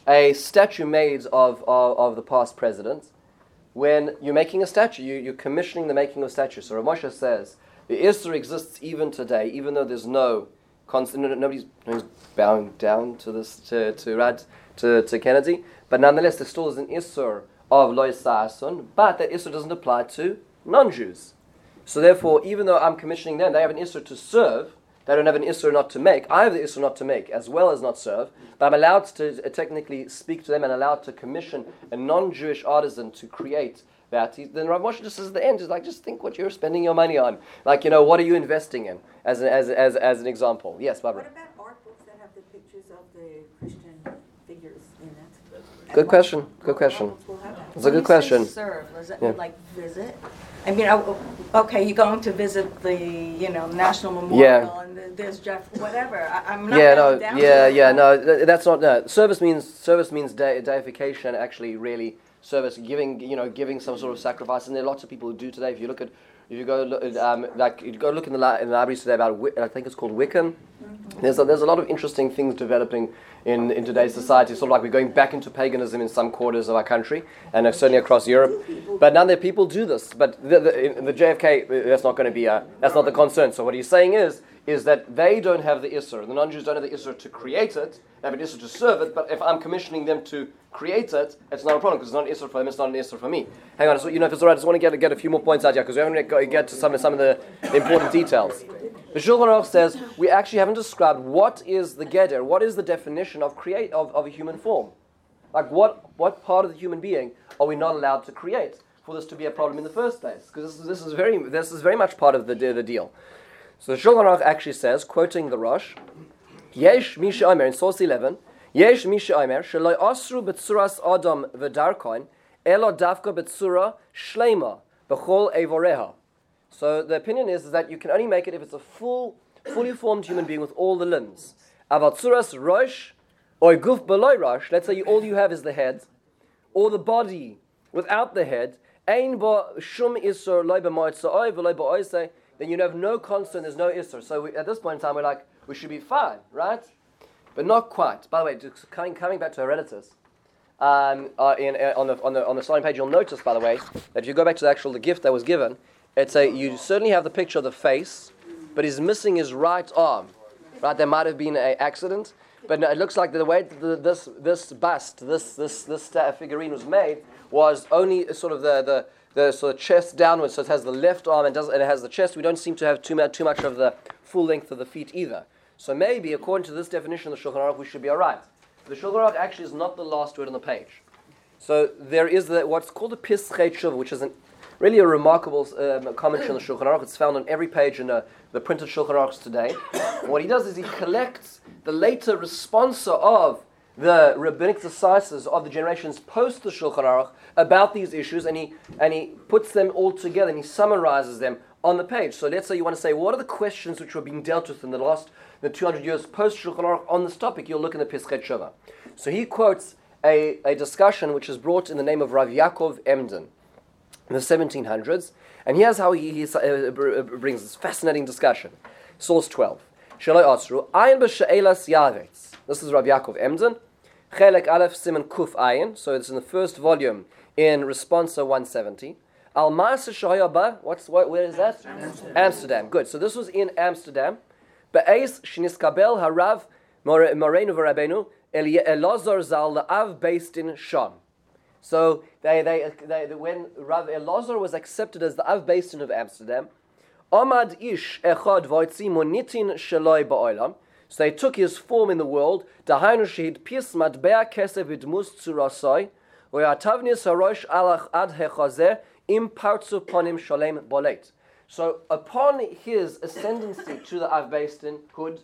a statue made of, of, of the past president? When you're making a statue, you, you're commissioning the making of statues. So Rav Moshe says, the Isra exists even today, even though there's no constant, nobody's, nobody's bowing down to this to to Rad to, to Kennedy, but nonetheless there still is an Isra of Lo Sa'asun, but that Isra doesn't apply to non-Jews. So therefore, even though I'm commissioning them, they have an Isra to serve, they don't have an Isra not to make. I have the Isra not to make as well as not serve, but I'm allowed to technically speak to them and allowed to commission a non-Jewish artisan to create that. He, then Rav Moshe just says at the end, just like, just think what you're spending your money on. Like, you know, what are you investing in? As an, as as as an example, yes, Barbara. What about art books that have the pictures of the Christian figures in it? Good question. Good question. It's a good question. Serve, was it yeah. like visit? I mean, okay, you're going to visit the, you know, National Memorial, yeah. and there's Jeff, whatever. I, I'm not yeah, no, down yeah, yeah, yeah, no, that's not no. Service means service means de- deification. Actually, really. Service, giving, you know, giving some sort of sacrifice, and there are lots of people who do today. If you look at, if you go look, um, like you go look in the, li- in the libraries today about, I think it's called Wiccan. Mm-hmm. There's a, there's a lot of interesting things developing in, in today's society. Sort of like we're going back into paganism in some quarters of our country, and certainly across Europe. But now that people do this, but the, the, in the J F K, that's not going to be a, that's not the concern. So what he's saying is, is that they don't have the Isra. The non-Jews don't have the Isra to create it. They have an Isra to serve it, but if I'm commissioning them to create it, it's not a problem, because it's not an Isra for them, it's not an Isra for me. Hang on, so, you know, if it's all right, I just want to get, get a few more points out here, because we haven't got to get to some, some of the important details. The Shulchan Aruch says, we actually haven't described what is the Geder, what is the definition of create of, of a human form. Like, what, what part of the human being are we not allowed to create for this to be a problem in the first place? Because this, this is very this is very much part of the, the deal. So the Shulchan Aruch actually says, quoting the Rosh, Yesh Misha Omer, in source eleven, Yesh Misha Omer, Sheloi Osru Betsuras Adam V'darkoin, Elo Davka Betsura Shleima, B'chol Evoreha. So the opinion is, is that you can only make it if it's a full, fully formed human being with all the limbs. Avatsuras Rosh, Oy Guf Beloi Rosh, let's say you, all you have is the head, or the body without the head, Ein Bo Shum Isur Loi B'moitza'oi V'loi B'oisei, then you have no constant, there's no Isra. So we, at this point in time, we're like, we should be fine, right? But not quite. By the way, just coming, coming back to Hereditas, um, uh, in, uh, on the on the on the starting page, you'll notice, by the way, that if you go back to the actual the gift that was given, it's a you certainly have the picture of the face, but he's missing his right arm, right? There might have been an accident, but no, it looks like the way the, this this bust, this this this figurine was made was only sort of the the. The sort of chest downwards, so it has the left arm and, does, and it has the chest. We don't seem to have too much, too much of the full length of the feet either. So maybe, according to this definition of the Shulchan Aruch, we should be all right. The Shulchan Aruch actually is not the last word on the page. So there is the, what's called the Pischei Tshuva, which is an, really a remarkable um, commentary on the Shulchan Aruch. It's found on every page in uh, the printed Shulchan Aruchs today. What he does is he collects the later responsa of the rabbinic disciples of the generations post the Shulchan Aruch about these issues, and he and he puts them all together and he summarizes them on the page. So let's say you want to say, what are the questions which were being dealt with in the last the two hundred years post Shulchan Aruch on this topic? You'll look in the Pischei Tshuva. So he quotes a, a discussion which is brought in the name of Rav Yaakov Emden in the seventeen hundreds, and here's how he, he uh, brings this fascinating discussion. Source twelve. Shaloi Asru, Ayin b'She'elas Ya'avetz. This is Rav Yaakov Emden. Chelek Aleph Siman Kuf Ayin. So it's in the first volume in Responsa one seventy. Al Ma'aseh Shohayaba. What's what? Where is that? Amsterdam. Amsterdam. Good. So this was in Amsterdam. Be'ez Shniskabel Harav Moreinu V'Rabbeinu Elazar Zal La'av based in Sham. So they they, they they when Rav Elazar was accepted as the Av based in of Amsterdam, Amad Ish Echad Voitzi Monitin Sheloi Ba'Olam. So they took his form in the world, Dahainu shehid pis matbea kesef idmus tsurasoi, ve'atavnis harosh alach ad hechazeh im partzu ponim sholem bolet. So upon his ascendancy to the Avbeistinkhood,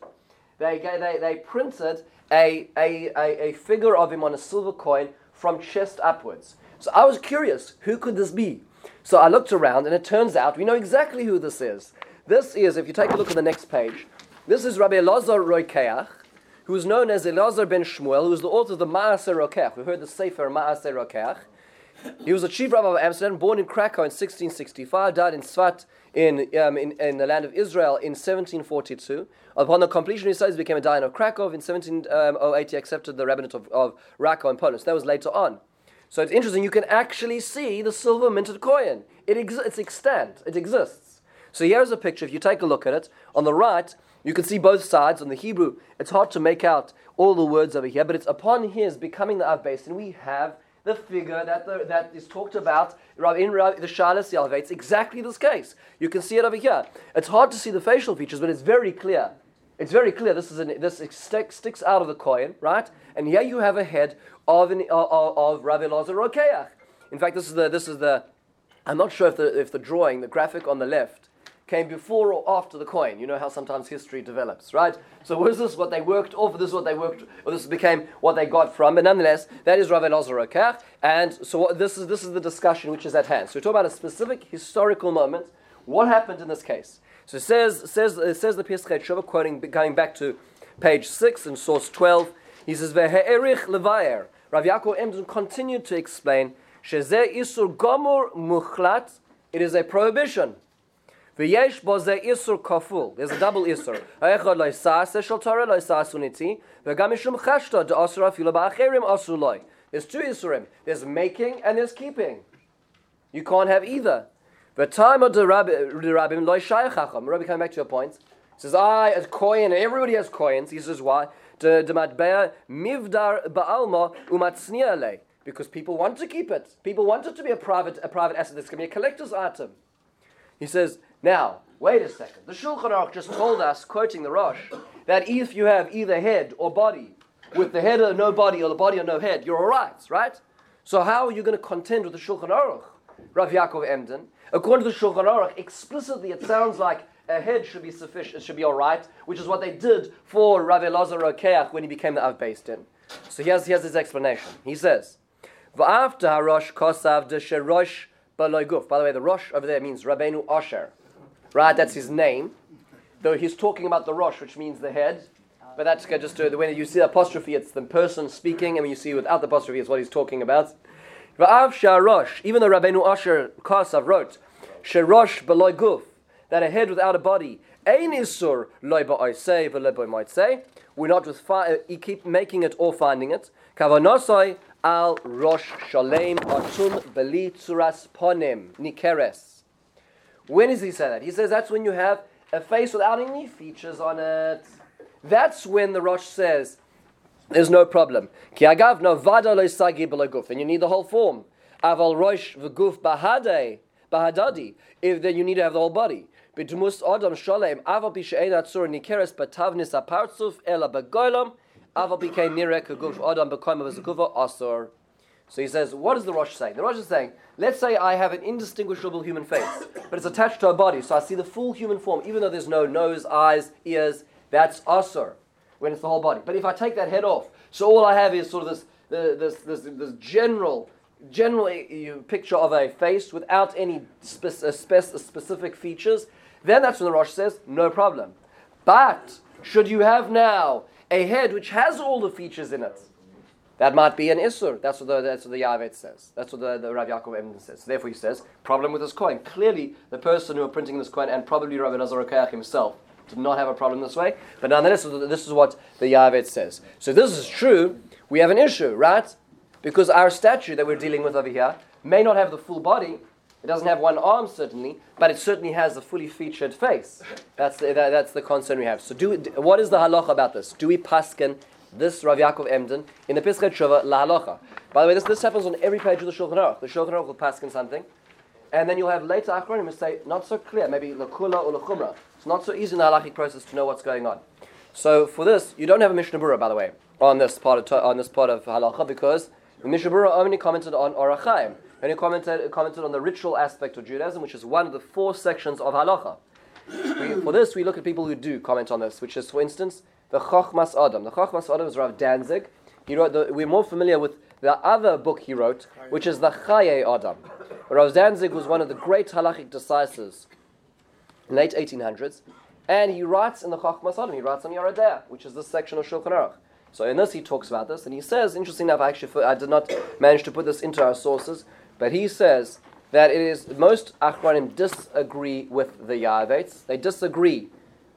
they they they printed a a, a a figure of him on a silver coin from chest upwards. So I was curious, who could this be? So I looked around, and it turns out we know exactly who this is. This is, if you take a look at the next page, this is Rabbi Elazar Rokeach, who is known as Elazar ben Shmuel, who is the author of the Ma'aseh Rokeach. We heard the Sefer Ma'aseh Rokeach. He was a chief rabbi of Amsterdam, born in Krakow in sixteen sixty-five, died in Svat in, um, in, in the land of Israel in seventeen forty-two. Upon the completion of his studies, he became a Dayan of Krakow. In seventeen oh eight, he accepted the rabbinate of, of Rakow in Poland. So that was later on. So it's interesting, you can actually see the silver minted coin. It ex- it's extant, it exists. So here's a picture, if you take a look at it. On the right, you can see both sides. On the Hebrew, it's hard to make out all the words over here, but it's upon his becoming the Avbeis, and we have the figure that the, that is talked about in the Shalas Ya'avetz, exactly this case. You can see it over here. It's hard to see the facial features, but it's very clear. It's very clear. This is an, this sticks out of the coin, right? And here you have a head of an, of, of Rabbi Elazar Rokeach. In fact, this is the this is the. I'm not sure if the if the drawing, the graphic on the left, came before or after the coin. You know how sometimes history develops, right? So was this what they worked off, or this is what they worked, or this became what they got from? But nonetheless, that is Rabbi Elazar Rokeach, and so what, this is this is the discussion which is at hand. So we talk about a specific historical moment. What happened in this case? So it says says it says the Pesach Shuvah, quoting going back to page six in source twelve. He says ve'erich levayer. Rav Yaakov Emden continued to explain shezeh isur gomor muchlat. It is a prohibition. V'yesh bozeh isur kaful. There's a double isur. Ha'echad loisase shel Torah loisasuniti ve'gam mishum chashta de'asur afilu ba'acherim asur loy. There's two isurim. There's making and there's keeping. You can't have either. The time of the rabbi, the rabbi, loy shayach hacham. Rabbi, coming back to your point, says, "I as coin, everybody has coins." He says, "Why? The matbea mivdar ba'alma umatzniale, because people want to keep it. People want it to be a private, a private asset. This can be a collector's item." He says, "Now, wait a second. The Shulchan Aruch just told us, quoting the Rosh, that if you have either head or body, with the head or no body, or the body or no head, you're all right, right? So how are you going to contend with the Shulchan Aruch?" Rav Yaakov Emden, according to the Shulchan Aruch, explicitly it sounds like a head should be sufficient, should be all right, which is what they did for Rav Elazar Rokeach when he became the Av Beis Din. So here's, here's his explanation. He says, "V'after harosh kosav desherosh b'loy guf." By the way, the Rosh over there means Rabbeinu Asher, right? That's his name. Though he's talking about the Rosh, which means the head. But that's just to, when you see the apostrophe, it's the person speaking, and when you see without the apostrophe, it's what he's talking about. V'av sharosh, even though Rabbeinu Asher Kosav wrote, sherosh b'loy guf, that a head without a body, ein isur loy ba'osei v'loy ba'motzei, we're not with fi- uh, keep making it or finding it. Kavanosoi al rosh shalem atum b'li tzuras ponim nikeres. When does he say that? He says that's when you have a face without any features on it. That's when the Rosh says there's no problem. Ki agav no vada lo sagi b'lo guf. Then you need the whole form. Aval rosh v'guf bahadei bahadadi. If then you need to have the whole body. B'dmus adam sholem aval b'she'en atzur nikeres b'tavnis apartzuf ela b'goylom aval b'kei nireh k'guf adam b'koyim v'zekuva asur. So he says, what is the Rosh saying? The Rosh is saying, let's say I have an indistinguishable human face, but it's attached to a body, so I see the full human form, even though there's no nose, eyes, ears. That's asur, when it's the whole body. But if I take that head off, so all I have is sort of this uh, this this, this general, general uh, picture of a face without any spe- uh, spe- specific features, then that's when the Rosh says, no problem. But should you have now a head which has all the features in it, that might be an Isur. That's what the, that's what the Ya'avetz says. That's what the, the Rav Yaakov Emden says. So therefore he says, problem with this coin. Clearly, the person who are printing this coin, and probably Rav Elazar Rokeach himself, did not have a problem this way, but nonetheless, this is what the Ya'avetz says. So this is true, we have an issue, right? Because our statue that we're dealing with over here may not have the full body, it doesn't have one arm certainly, but it certainly has a fully featured face. That's the, that, that's the concern we have. So do what is the halacha about this? Do we paskin this Rav Yaakov Emden in the Pesach Shuvah la halacha? By the way, this, this happens on every page of the Shulchan Aruch. The Shulchan Aruch will paskin something, and then you'll have later Achronim say, not so clear, maybe l'kula or l'chumra. It's not so easy in the halachic process to know what's going on. So for this, you don't have a Mishnah Berurah, by the way, on this part of on this part of halacha, because the Mishnah Berurah only commented on Orach Chaim, only commented commented on the ritual aspect of Judaism, which is one of the four sections of halacha. We, for this, we look at people who do comment on this, which is, for instance, the Chochmas Adam. The Chochmas Adam is Rav Danzig. He wrote the, we're more familiar with the other book he wrote, which is the Chaye Adam. Rav Danzig was one of the great halachic decisors in the late eighteen hundreds, and he writes in the Chochmas Adam, he writes on Yeradea, which is this section of Shulchan Aruch. So in this he talks about this, and he says, interesting enough, I actually I did not manage to put this into our sources, but he says that it is, most Achronim disagree with the Ya'avetz. They disagree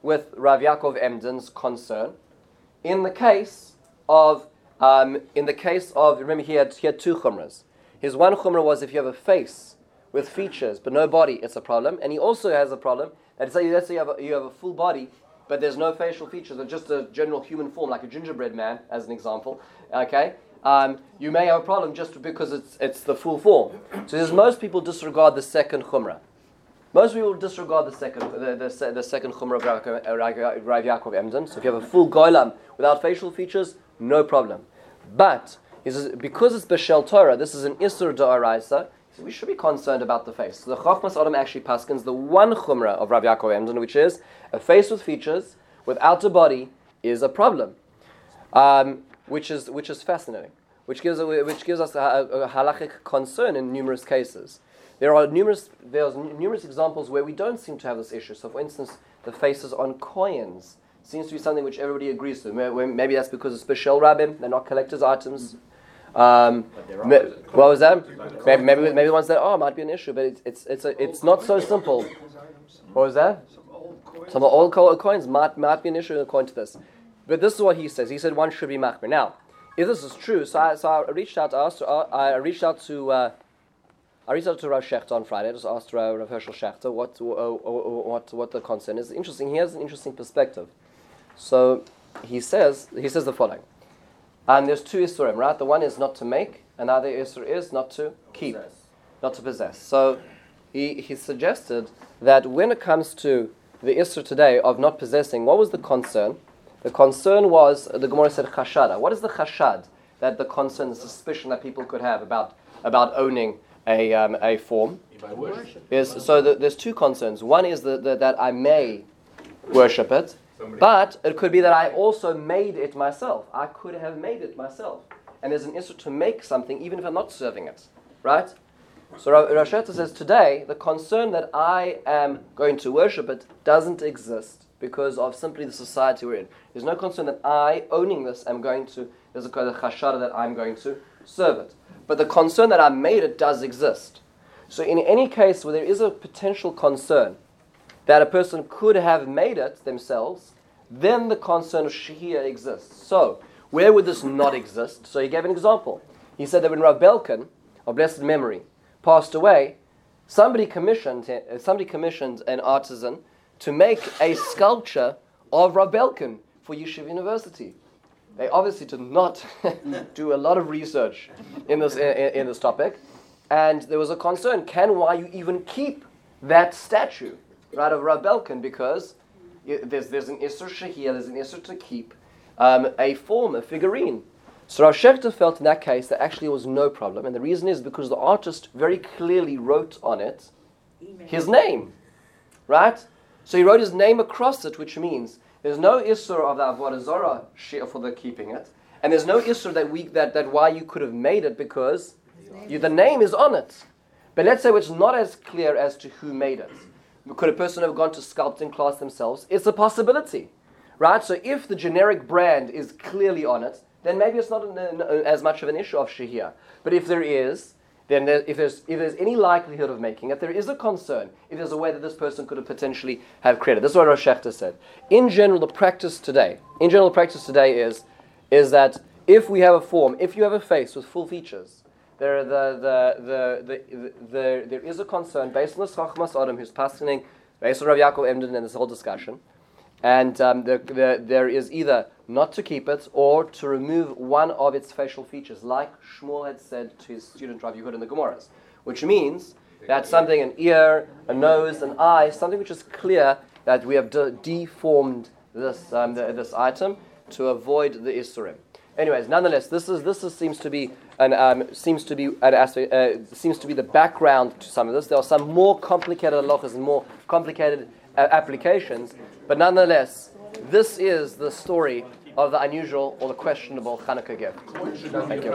with Rav Yaakov Emden's concern. In the case of, um, in the case of, remember he had, he had two chumras. His one chumra was if you have a face with features but no body, it's a problem. And he also has a problem that say, let's say you have a, you have a full body, but there's no facial features, or just a general human form, like a gingerbread man, as an example. Okay. Um, you may have a problem just because it's it's the full form. So there's, most people disregard the second chumrah. Most people disregard the second the the, the second chumrah of Rav, Rav, Rav Yaakov Emden. So if you have a full goylam without facial features, no problem. But is, because it's b'shel Torah, this is an isur d'oraisa, so we should be concerned about the face. So the Chochmas Adam actually paskins the one chumrah of Rav Yaakov Emden, which is a face with features without a body is a problem. Um, Which is which is fascinating, which gives which gives us a, a halachic concern in numerous cases. There are numerous there's numerous examples where we don't seem to have this issue. So, for instance, the faces on coins seems to be something which everybody agrees to. Maybe that's because it's b'shel rabbim; they're not collectors' items. Um, ma- what was that? Maybe, maybe maybe the ones that are oh, might be an issue, but it's it's it's a, it's not so simple. What was that? Some old coins might might be an issue according to this. But this is what he says. He said one should be machmir. Now, if this is true, so I, so I reached out to ask, I reached out to uh, I reached out to Rav Shechter on Friday. I just asked Rav Herschel Shechter what what what the concern is. Interesting. He has an interesting perspective. So he says he says the following. And there's two isurim, right? The one is not to make, and the other isur is not to keep, possess. not to possess. So he he suggested that when it comes to the isur today of not possessing, what was the concern? The concern was, the Gemara said chashada. What is the chashad? That the concern, the suspicion that people could have about about owning a um, a form. Is, so the, there's two concerns. One is the, the, that I may worship it, Somebody. but it could be that I also made it myself. I could have made it myself. And there's an issue to make something even if I'm not serving it. Right? So Rav Shechter says today, the concern that I am going to worship it doesn't exist, because of simply the society we're in. There's no concern that I, owning this, am going to, there's a kind of chashara that I'm going to serve it. But the concern that I made it does exist. So in any case where there is a potential concern that a person could have made it themselves, then the concern of shehiyah exists. So where would this not exist? So he gave an example. He said that when Rav Belkin, of blessed memory, passed away, somebody commissioned somebody commissioned an artisan to make a sculpture of Rav Belkin for Yeshiva University. They obviously did not do a lot of research in this in, in this topic, and there was a concern: can why you even keep that statue, right, of Rav Belkin? Because it, there's there's an isur shehiyah, there's an isur to keep um, a form, a figurine. So Rav Shechter felt in that case that actually there was no problem, and the reason is because the artist very clearly wrote on it his name, right? So he wrote his name across it, which means there's no issur of the avodah zarah share for the keeping it, and there's no issur that we that, that why you could have made it, because you, the name is on it. But let's say it's not as clear as to who made it. Could a person have gone to sculpting class themselves? It's a possibility, right? So if the generic brand is clearly on it, then maybe it's not an, an, as much of an issue of shehiyah. But if there is, then there, if there's if there's any likelihood of making it, there is a concern if there's a way that this person could have potentially have created. This is what Rav Shechter said. In general, the practice today, in general practice today is, is that if we have a form, if you have a face with full features, there the the the, the, the, the there is a concern based on the Chochmas Adam who's passing, based on Rav Yaakov Emden and this whole discussion, and um, the, the, there is either not to keep it, or to remove one of its facial features, like Shmuel had said to his student Rav Yehuda in the Gemaras, which means that something, an ear, a nose, an eye, something which is clear that we have de- deformed this um, the, this item to avoid the Isurim. Anyways, nonetheless, this is this is, seems to be an um, seems to be an aspect uh, seems to be the background to some of this. There are some more complicated halachas and more complicated uh, applications, but nonetheless, this is the story of the unusual or the questionable Chanukah gift. Thank you.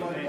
Amen.